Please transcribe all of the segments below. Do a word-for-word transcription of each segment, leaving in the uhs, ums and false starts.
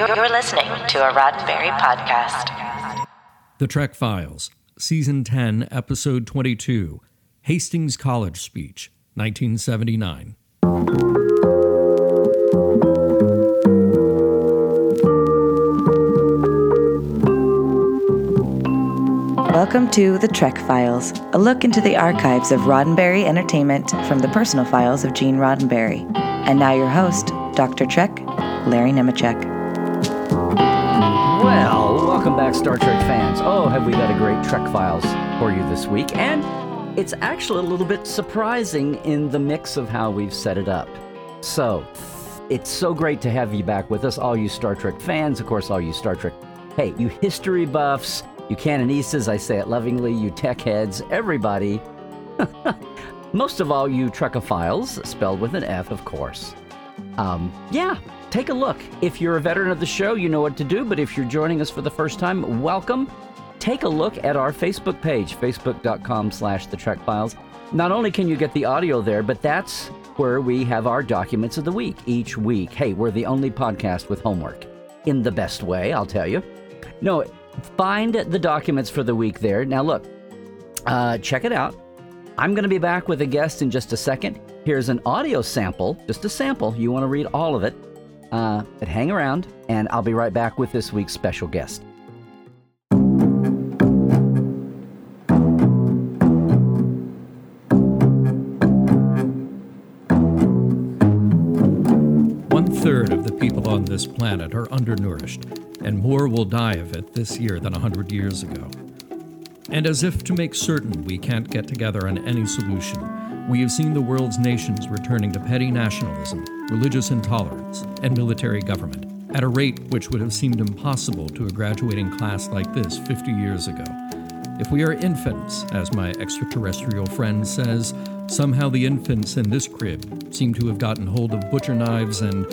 You're listening to a Roddenberry podcast. The Trek Files, Season ten, Episode twenty-two, Hastings College Speech, nineteen seventy-nine. Welcome to The Trek Files, a look into the archives of Roddenberry Entertainment from the personal files of Gene Roddenberry. And now your host, Doctor Trek, Larry Nemecek. Well, welcome back, Star Trek fans. Oh, have we got a great Trek Files for you this week. And it's actually a little bit surprising in the mix of how we've set it up. So, it's so great to have you back with us, all you Star Trek fans. Of course, all you Star Trek, hey, you history buffs, you canonistas, I say it lovingly, you tech heads, everybody. Most of all, you Trekophiles, spelled with an F, of course. Um, yeah, take a look. If you're a veteran of the show, you know what to do, but if you're joining us for the first time, welcome. Take a look at our Facebook page, facebook.com slash the Trek Files. Not only can you get the audio there, but that's where we have our documents of the week each week. Hey, we're the only podcast with homework. In the best way, I'll tell you. No, find the documents for the week there. Now look, uh, check it out. I'm going to be back with a guest in just a second. Here's an audio sample, just a sample. You want to read all of it, uh, but hang around, and I'll be right back with this week's special guest. One-third of the people on this planet are undernourished, and more will die of it this year than one hundred years ago. And as if to make certain we can't get together on any solution, we have seen the world's nations returning to petty nationalism, religious intolerance, and military government at a rate which would have seemed impossible to a graduating class like this fifty years ago. If we are infants, as my extraterrestrial friend says, somehow the infants in this crib seem to have gotten hold of butcher knives and,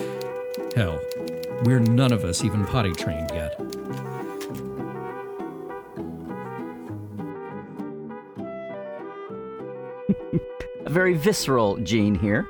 hell, we're none of us even potty trained yet. A very visceral Gene here.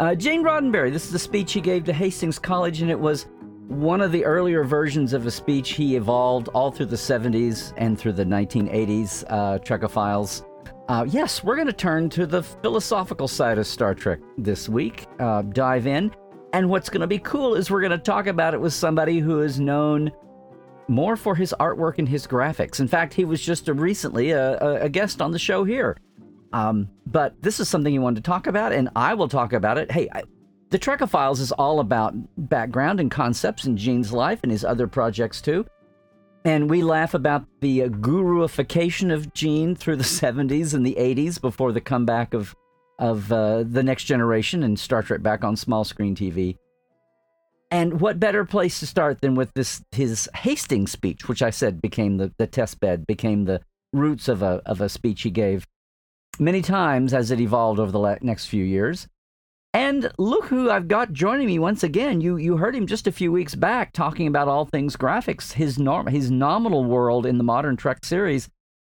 Uh, Gene Roddenberry, this is the speech he gave to Hastings College, and it was one of the earlier versions of a speech he evolved all through the seventies and through the nineteen eighties, uh, Trekophiles. Uh, yes, we're going to turn to the philosophical side of Star Trek this week, uh, dive in, and what's going to be cool is we're going to talk about it with somebody who is known more for his artwork and his graphics. In fact, he was just a, recently a, a, a guest on the show here. Um, but this is something you wanted to talk about, and I will talk about it. Hey, I, the Trekophiles is all about background and concepts in Gene's life and his other projects, too. And we laugh about the uh, guruification of Gene through the seventies and the eighties before the comeback of, of uh, The Next Generation and Star Trek back on small screen T V. And what better place to start than with this his Hastings speech, which I said became the, the test bed, became the roots of a of a speech he gave many times as it evolved over the la- next few years. And look who I've got joining me once again. You you heard him just a few weeks back talking about all things graphics, his norm, his nominal world in the modern Trek series.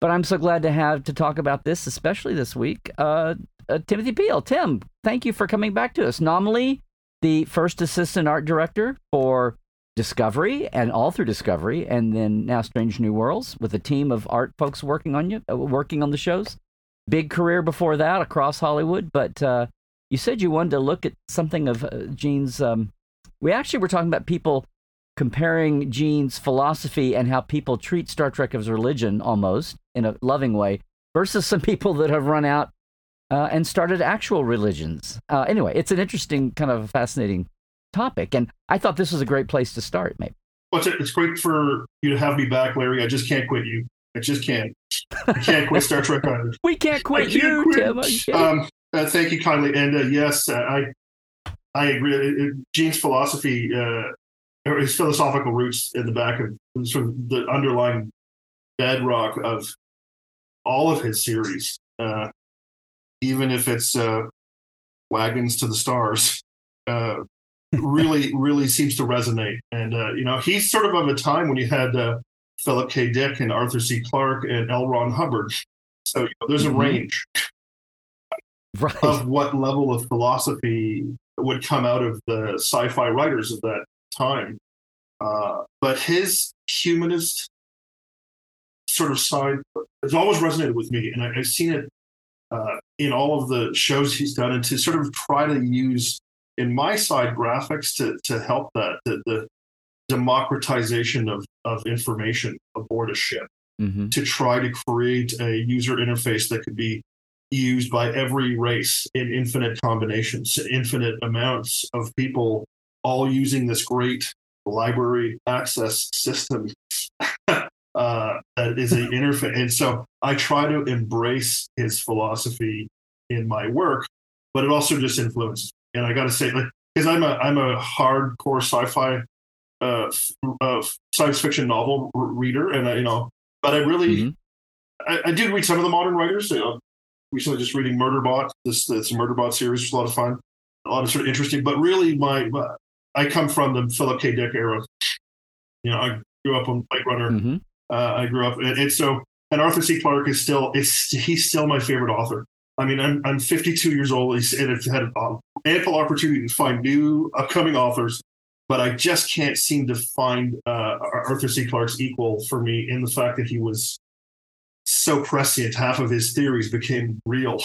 But I'm so glad to have to talk about this, especially this week, uh, uh, Timothy Peel. Tim, thank you for coming back to us. Nominally, the first assistant art director for Discovery and all through Discovery, and then now Strange New Worlds, with a team of art folks working on you, uh, working on the shows. Big career before that across Hollywood, but uh, you said you wanted to look at something of uh, Gene's. Um, we actually were talking about people comparing Gene's philosophy and how people treat Star Trek as religion almost in a loving way versus some people that have run out uh, and started actual religions. Uh, anyway, it's an interesting, kind of fascinating topic, and I thought this was a great place to start, maybe. Well, it's, it's great for you to have me back, Larry. I just can't quit you. I just can't. I can't quit Star Trek either. We can't quit can't you, quit. Tim. Okay. Um, uh, thank you kindly. And uh, yes, uh, I I agree. It, it, Gene's philosophy, uh, or his philosophical roots in the back of sort of the underlying bedrock of all of his series, uh, even if it's uh, Wagons to the Stars, uh, really, really seems to resonate. And, uh, you know, he's sort of of a time when you had Uh, Philip K. Dick and Arthur C. Clarke and L. Ron Hubbard. So you know, there's a range right. of what level of philosophy would come out of the sci-fi writers of that time. Uh, but his humanist sort of side has always resonated with me, and I, I've seen it uh, in all of the shows he's done, and to sort of try to use in my side graphics to to help that, the, the democratization of, of information aboard a ship, mm-hmm. to try to create a user interface that could be used by every race in infinite combinations, infinite amounts of people all using this great library access system uh, that is an interface. And so I try to embrace his philosophy in my work, but it also just influences me. And I got to say, like, because I'm a I'm a hardcore sci-fi uh, f- uh, science fiction novel r- reader, and I, you know, but I really mm-hmm. I, I did read some of the modern writers. You know, recently just reading Murderbot, this this Murderbot series was a lot of fun, a lot of sort of interesting. But really, my, my I come from the Philip K. Dick era. You know, I grew up on Blade Runner. Mm-hmm. Uh, I grew up, and, and so, and Arthur C. Clarke is still, it's he's still my favorite author. I mean, I'm I'm fifty-two years old, and I've had ample opportunity to find new upcoming authors, but I just can't seem to find uh, Arthur C. Clarke's equal for me in the fact that he was so prescient. Half of his theories became real,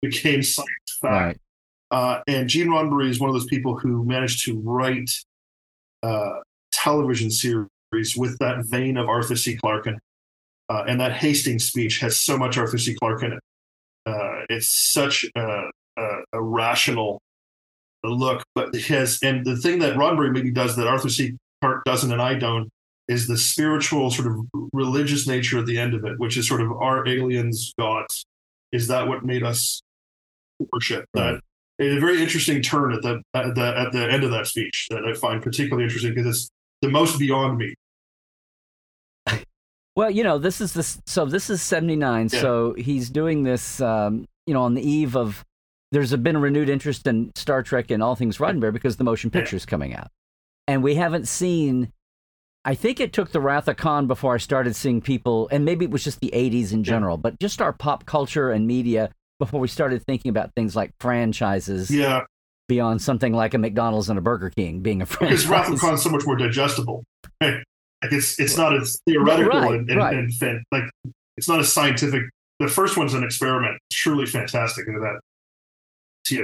became science fact. Right. Uh, and Gene Roddenberry is one of those people who managed to write uh, television series with that vein of Arthur C. Clarke in it. Uh, and that Hastings speech has so much Arthur C. Clarke in it. Uh, it's such a, a, a rational look, but it has, and the thing that Roddenberry maybe does that Arthur C. Clarke doesn't and I don't is the spiritual sort of religious nature at the end of it, which is sort of our aliens gods. Is that what made us worship that? Right. It's a very interesting turn at the, at the at the end of that speech that I find particularly interesting because it's the most beyond me. Well, you know, this is this. So this is seventy-nine. Yeah. So he's doing this, um, you know, on the eve of. There's been renewed interest in Star Trek and all things Roddenberry because the motion picture is coming out, and we haven't seen. I think it took the Wrath of Khan before I started seeing people, and maybe it was just the eighties in general, yeah. but just our pop culture and media before we started thinking about things like franchises. Yeah. Beyond something like a McDonald's and a Burger King being a franchise. Because Wrath of Khan is so much more digestible. Right? Like it's it's not as theoretical right, and, and, right. and, and like it's not as scientific. The first one's an experiment. It's truly fantastic into that. Yeah.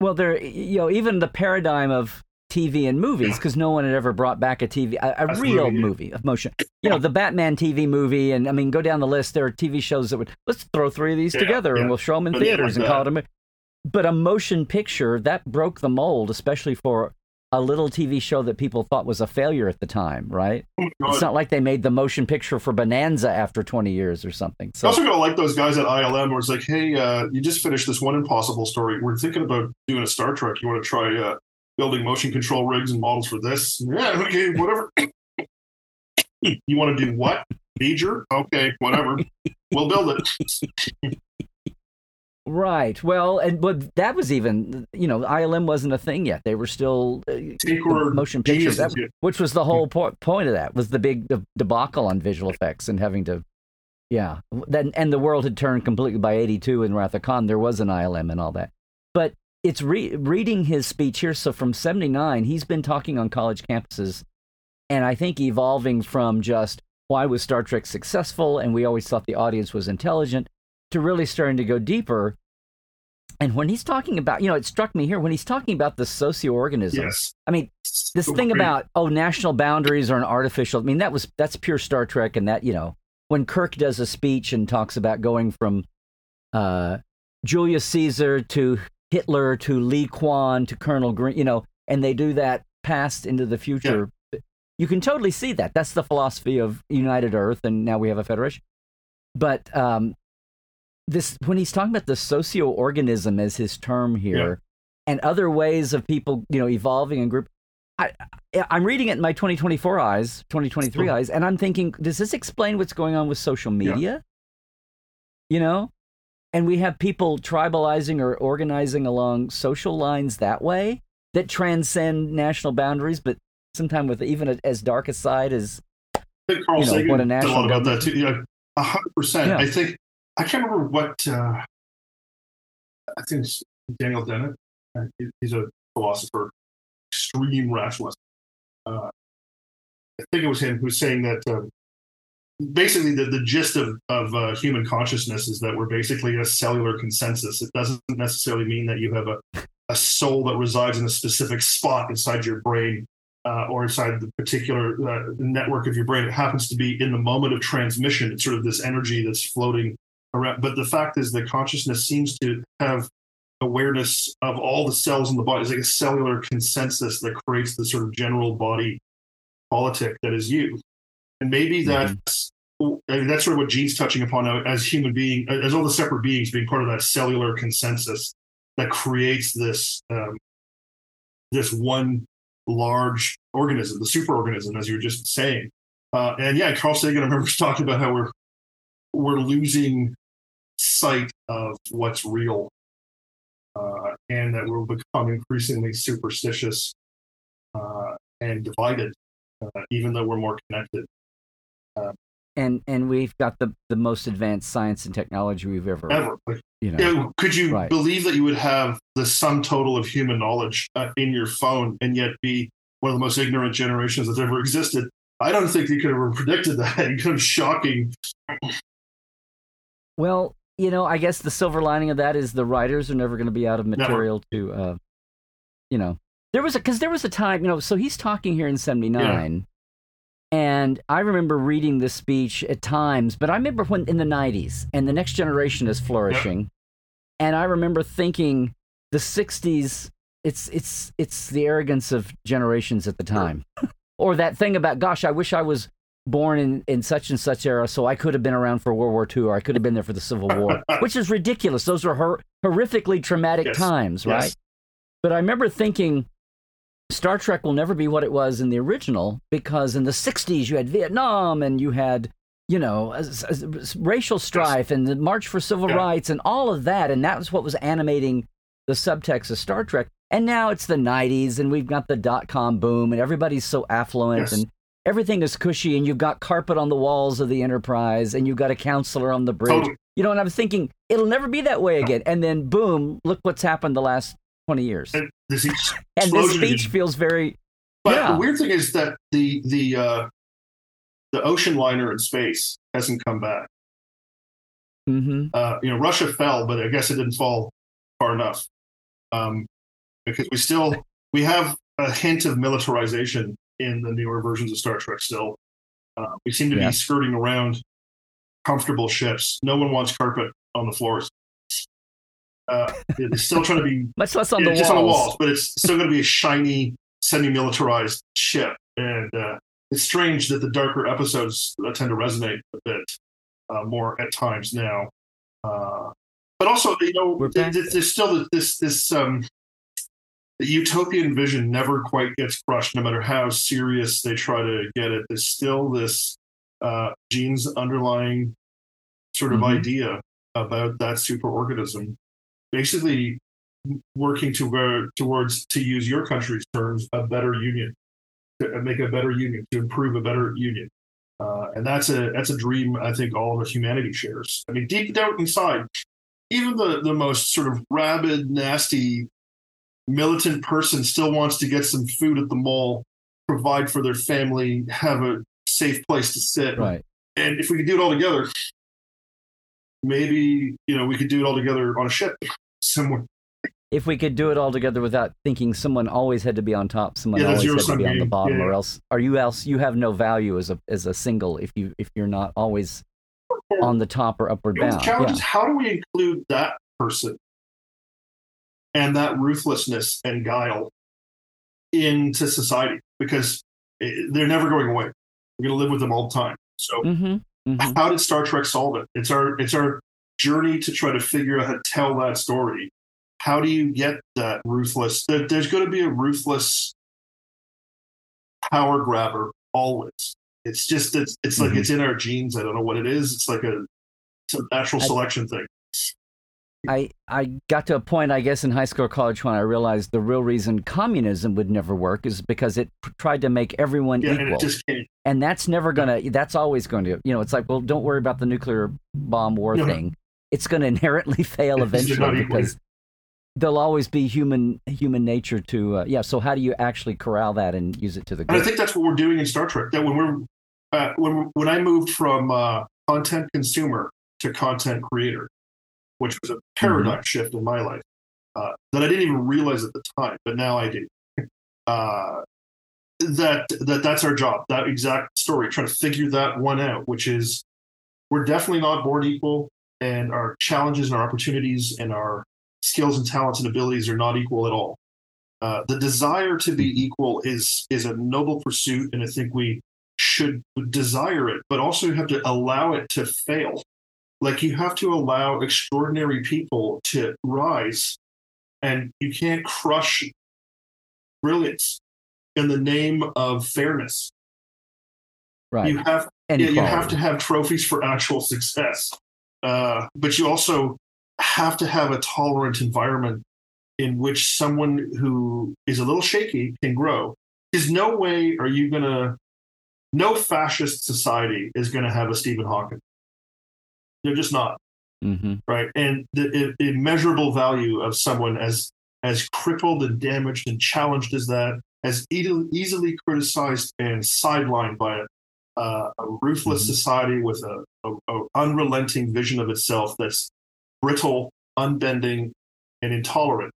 Well, there, you know, even the paradigm of T V and movies, because yeah. no one had ever brought back a T V, a, a real movie, yeah. movie of motion. You yeah. know, the Batman T V movie, and I mean, go down the list. There are T V shows that would let's throw three of these yeah, together yeah. and we'll show them in but theaters yeah, like and that. Call it a movie. But a motion picture that broke the mold, especially for. A little T V show that people thought was a failure at the time, right? Oh it's not like they made the motion picture for Bonanza after twenty years or something. So. I also don't like those guys at I L M where it's like, hey, uh, you just finished this one impossible story. We're thinking about doing a Star Trek. You want to try uh, building motion control rigs and models for this? Yeah, okay, whatever. You want to do what? Major? Okay, whatever. We'll build it. Right. Well, and but that was even, you know, I L M wasn't a thing yet. They were still uh, the motion pictures, that, which was the whole po- point of that was the big de- debacle on visual effects and having to, yeah. Then and the world had turned completely by eighty-two in Wrath of Khan. There was an I L M and all that. But it's re- reading his speech here. So from seventy-nine, he's been talking on college campuses, and I think evolving from just why was Star Trek successful, and we always thought the audience was intelligent. To really starting to go deeper. And when he's talking about, you know, it struck me here when he's talking about the socioorganisms. Yes. I mean, this so thing great. About, oh, national boundaries are an artificial. I mean, that was that's pure Star Trek. And that, you know, when Kirk does a speech and talks about going from uh, Julius Caesar to Hitler to Lee Kuan to Colonel Green, you know, and they do that past into the future. Yeah. You can totally see that. That's the philosophy of United Earth. And now we have a federation. But, um, this when he's talking about the socioorganism as his term here yeah. and other ways of people, you know, evolving in group. I, I, I'm reading it in my twenty twenty-four eyes, twenty twenty-three eyes. And I'm thinking, does this explain what's going on with social media? Yeah. You know, and we have people tribalizing or organizing along social lines that way that transcend national boundaries. But sometimes with even as dark a side as I think Carl you know, Sagan what a national a lot about that too. Yeah, one hundred percent. Yeah. I think. I can't remember what, uh, I think it's Daniel Dennett. He's a philosopher, extreme rationalist. Uh, I think it was him, who's saying that um, basically the, the gist of, of uh, human consciousness is that we're basically a cellular consensus. It doesn't necessarily mean that you have a, a soul that resides in a specific spot inside your brain uh, or inside the particular uh, network of your brain. It happens to be in the moment of transmission. It's sort of this energy that's floating around. But the fact is that consciousness seems to have awareness of all the cells in the body. It's like a cellular consensus that creates the sort of general body politic that is you. And maybe that's, mm. I mean, that's sort of what Gene's touching upon now, as human being, as all the separate beings being part of that cellular consensus that creates this um, this one large organism, the superorganism, as you were just saying. Uh, and yeah, Carl Sagan, I remember, was talking about how we're we're losing sight of what's real. Uh, and that we'll become increasingly superstitious uh, and divided, uh, even though we're more connected. Uh, and and we've got the, the most advanced science and technology we've ever ever. You know. Yeah, could you right. believe that you would have the sum total of human knowledge uh, in your phone and yet be one of the most ignorant generations that's ever existed? I don't think you could have ever predicted that. It's kind of shocking. Well. You know, I guess the silver lining of that is the writers are never going to be out of material never. to, uh, you know, there was a, cause there was a time, you know, so he's talking here in seventy-nine yeah. and I remember reading this speech at times, but I remember when in the nineties and the next generation is flourishing. Yeah. And I remember thinking the sixties, it's, it's, it's the arrogance of generations at the time yeah. or that thing about, gosh, I wish I was born in, in such and such era, so I could have been around for World War Two, or I could have been there for the Civil War, which is ridiculous. Those were hor- horrifically traumatic yes. times, right? Yes. But I remember thinking, Star Trek will never be what it was in the original, because in the sixties you had Vietnam, and you had, you know, a, a, a racial strife, yes. and the March for Civil yeah. Rights, and all of that, and that was what was animating the subtext of Star Trek. And now it's the nineties, and we've got the dot-com boom, and everybody's so affluent, yes. and everything is cushy, and you've got carpet on the walls of the Enterprise, and you've got a counselor on the bridge. Totally. You know, and I'm thinking, it'll never be that way again. And then, boom, look what's happened the last twenty years. And this, and this speech feels very... But yeah. the weird thing is that the the uh, the ocean liner in space hasn't come back. Mm-hmm. Uh, you know, Russia fell, but I guess it didn't fall far enough. Um, because we still... We have a hint of militarization in the newer versions of Star Trek still. Uh, we seem to yeah. be skirting around comfortable ships. No one wants carpet on the floors. Uh, it's still trying to be... Much less on the walls. Just on the walls, but it's still going to be a shiny, semi-militarized ship. And uh, it's strange that the darker episodes tend to resonate a bit uh, more at times now. Uh, but also, you know, there's, there's still this... this um, the utopian vision never quite gets crushed, no matter how serious they try to get it. There's still this uh, Gene's underlying sort of mm-hmm. idea about that superorganism, basically working to where, towards, to use your country's terms, a better union, to make a better union, to improve a better union. Uh, and that's a that's a dream I think all of humanity shares. I mean, deep down inside, even the, the most sort of rabid, nasty, militant person still wants to get some food at the mall, provide for their family, have a safe place to sit. Right. And if we could do it all together, maybe, you know, we could do it all together on a ship somewhere. If we could do it all together without thinking someone always had to be on top, someone yeah, always had to be game. on the bottom, yeah. or else, or you else you have no value as a as a single if you if you're not always on the top or upward bound. The challenge yeah. is, how do we include that person and that ruthlessness and guile into society? Because they're never going away. We're going to live with them all the time. So mm-hmm, mm-hmm. how did Star Trek solve it? It's our it's our journey to try to figure out how to tell that story. How do you get that ruthless? There's going to be a ruthless power grabber always. It's just, it's, it's mm-hmm. like it's in our genes. I don't know what it is. It's like a, it's a natural I- selection thing. I, I got to a point, I guess, in high school or college when I realized the real reason communism would never work is because it p- tried to make everyone yeah, equal. And, it just, it, and that's never going to, that's always going to, you know, it's like, well, don't worry about the nuclear bomb war yeah. thing. It's going to inherently fail eventually because there'll always be human human nature to uh, yeah. So how do you actually corral that and use it to the good? And I think that's what we're doing in Star Trek. That when we're uh, when when I moved from uh, content consumer to content creator, which was a paradigm mm-hmm. shift in my life uh, that I didn't even realize at the time, but now I do. Uh, that that that's our job. That exact story. Trying to figure that one out, which is we're definitely not born equal, and our challenges and our opportunities and our skills and talents and abilities are not equal at all. Uh, the desire to be equal is is a noble pursuit, and I think we should desire it, but also you have to allow it to fail. Like you have to allow extraordinary people to rise, and you can't crush brilliance in the name of fairness. Right. You have yeah, you have to have trophies for actual success, uh, but you also have to have a tolerant environment in which someone who is a little shaky can grow. There's no way are you going to, no fascist society is going to have a Stephen Hawking. They're just not. Mm-hmm. Right. And the immeasurable value of someone as, as crippled and damaged and challenged as that, as easily criticized and sidelined by a, uh, a ruthless mm-hmm. society with a, a, a unrelenting vision of itself that's brittle, unbending, and intolerant.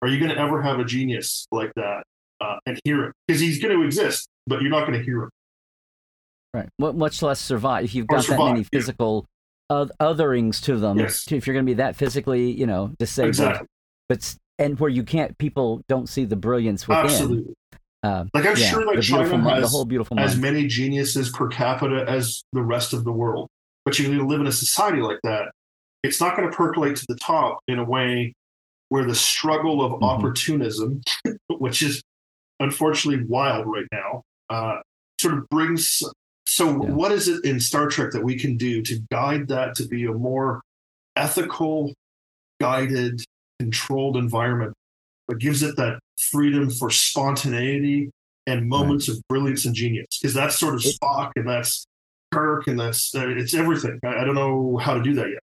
Are you going to ever have a genius like that uh, and hear him? Because he's going to exist, but you're not going to hear him. Right. Well, much less survive. If you've or got survive. that many physical yeah. otherings to them, yes. if you're going to be that physically, you know, disabled, exactly. but and where you can't, people don't see the brilliance within. Absolutely. Uh, like I'm yeah, sure, like China mind, has the whole beautiful as mind. many geniuses per capita as the rest of the world, but you need to live in a society like that. It's not going to percolate to the top in a way where the struggle of mm-hmm. opportunism, which is unfortunately wild right now, uh, sort of brings. So yeah. what is it in Star Trek that we can do to guide that to be a more ethical, guided, controlled environment that gives it that freedom for spontaneity and moments right. of brilliance and genius? Because that's sort of it, Spock and that's Kirk and that's it's everything. I, I don't know how to do that yet.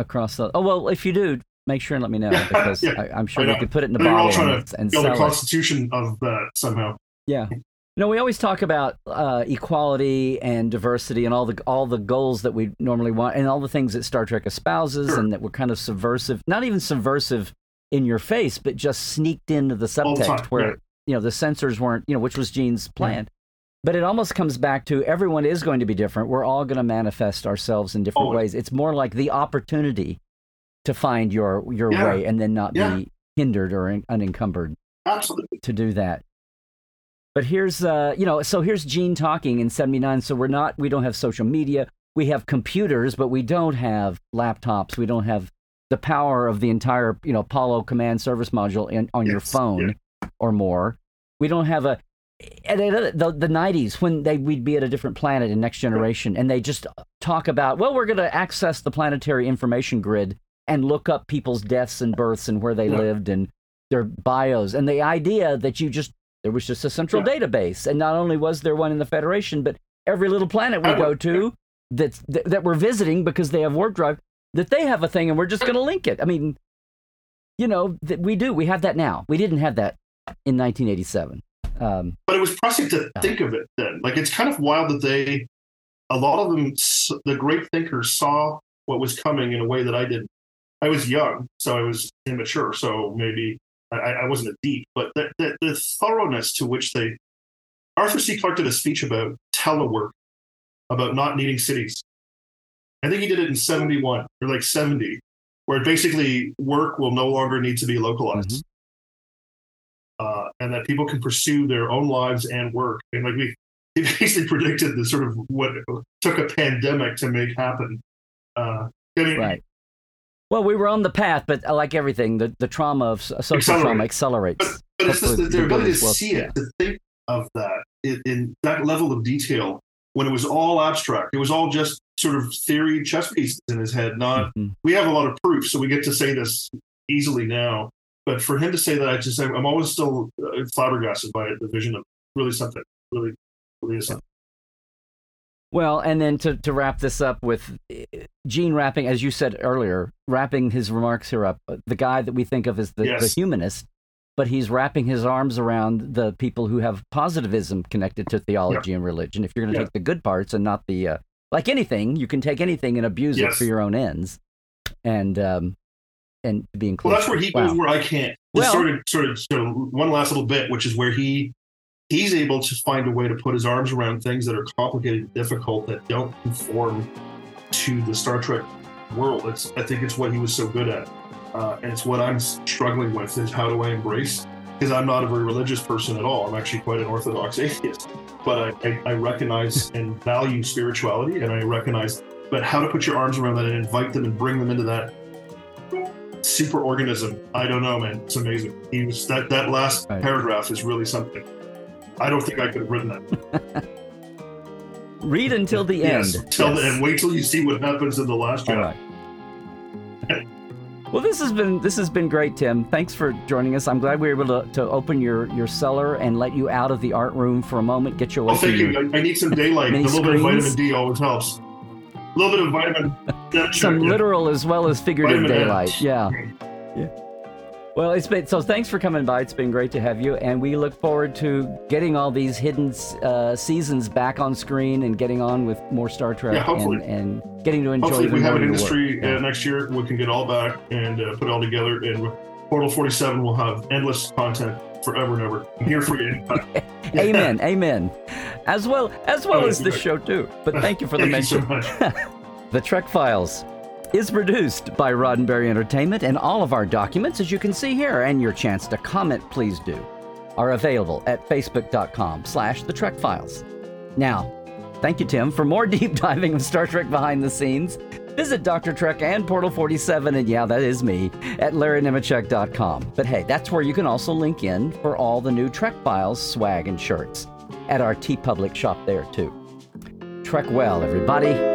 Across the oh well, if you do, make sure and let me know because yeah, I, I'm sure we could put it in the and bottle trying and, to and sell the constitution it. of that somehow. Yeah, you know, we always talk about uh, equality and diversity and all the all the goals that we normally want and all the things that Star Trek espouses sure. and that were kind of subversive, not even subversive in your face, but just sneaked into the subtext the time, where yeah. you know the censors weren't, you know, which was Gene's plan. Yeah. But it almost comes back to everyone is going to be different. We're all going to manifest ourselves in different oh, ways. It's more like the opportunity to find your your yeah, way and then not yeah. be hindered or in, unencumbered Absolutely. to do that. But here's, uh, you know, so here's Gene talking in seventy-nine. So we're not, we don't have social media. We have computers, but we don't have laptops. We don't have the power of the entire, you know, Apollo command service module in, on yes, your phone yeah. or more. We don't have a, And the, the nineties, when they we'd be at a different planet in Next Generation, and they just talk about, well, we're going to access the planetary information grid and look up people's deaths and births and where they yeah. lived and their bios. And the idea that you just, there was just a central yeah. database. And not only was there one in the Federation, but every little planet we go to that, that we're visiting because they have warp drive, that they have a thing and we're just going to link it. I mean, you know, that we do. We have that now. We didn't have that in nineteen eighty-seven. Um, but it was pressing to think of it then. Like, it's kind of wild that they, a lot of them, the great thinkers saw what was coming in a way that I didn't. I was young, so I was immature, so maybe I, I wasn't a deep. But the, the, the thoroughness to which they, Arthur C. Clarke did a speech about telework, about not needing cities. I think he did it in seventy-one, or like seventy, where basically work will no longer need to be localized. Mm-hmm. Uh, and that people can pursue their own lives and work. And like we basically predicted the sort of what took a pandemic to make happen. Uh, I mean, right. Well, we were on the path, but like everything, the, the trauma of social accelerate. trauma accelerates. But, but it's just the, their ability to well, see it, yeah. to think of that in, in that level of detail when it was all abstract. It was all just sort of theory chess pieces in his head. Not mm-hmm. We have a lot of proof, so we get to say this easily now. But for him to say that, I just I'm always still flabbergasted by the vision of really something, really, really something. Well, and then to, to wrap this up with Gene wrapping, as you said earlier, wrapping his remarks here up, the guy that we think of as the, yes. the humanist, but he's wrapping his arms around the people who have positivism connected to theology yeah. and religion. If you're going to yeah. take the good parts and not the, uh, like anything, you can take anything and abuse yes. it for your own ends and um, and be inclusive. Well, that's where he wow. goes where I can't. Well, sort of, sort of, sort of one last little bit, which is where he, he's able to find a way to put his arms around things that are complicated and difficult that don't conform to the Star Trek world. It's, I think it's what he was so good at. Uh, and it's what I'm struggling with is how do I embrace? Because I'm not a very religious person at all. I'm actually quite an orthodox atheist. But I, I, I recognize and value spirituality, and I recognize, but how to put your arms around that and invite them and bring them into that super organism. I don't know, man. It's amazing. He was, that, that last right. paragraph is really something. I don't think I could have written that. Read until the yes, end. Till yes. the end. Wait till you see what happens in the last draft. Right. Well, this has been this has been great, Tim. Thanks for joining us. I'm glad we were able to, to open your, your cellar and let you out of the art room for a moment. Get you away. Oh, thank you. I, I need some daylight. A little screens. Bit of vitamin D always helps. A little bit of vitamin. Some yeah. literal as well as figurative vitamin daylight. H. Yeah. Yeah. Well, it's been so. Thanks for coming by. It's been great to have you, and we look forward to getting all these hidden uh, seasons back on screen and getting on with more Star Trek. Yeah, and, and getting to enjoy. Hopefully, we have an industry uh, yeah. next year. We can get all back and uh, put it all together. And Portal forty-seven will have endless content forever and ever. I'm here for you. Amen. Amen. As well as well oh, as this right. show too. But thank you for the mention. So The Trek Files is produced by Roddenberry Entertainment, and all of our documents, as you can see here, and your chance to comment, please do, are available at facebook.com slash the Trek Files. Now, thank you, Tim. For more deep diving of Star Trek behind the scenes, visit Doctor Trek and Portal forty-seven, and yeah, that is me, at larry nemecek dot com. But hey, that's where you can also link in for all the new Trek Files swag and shirts at our TeePublic shop there, too. Trek well, everybody.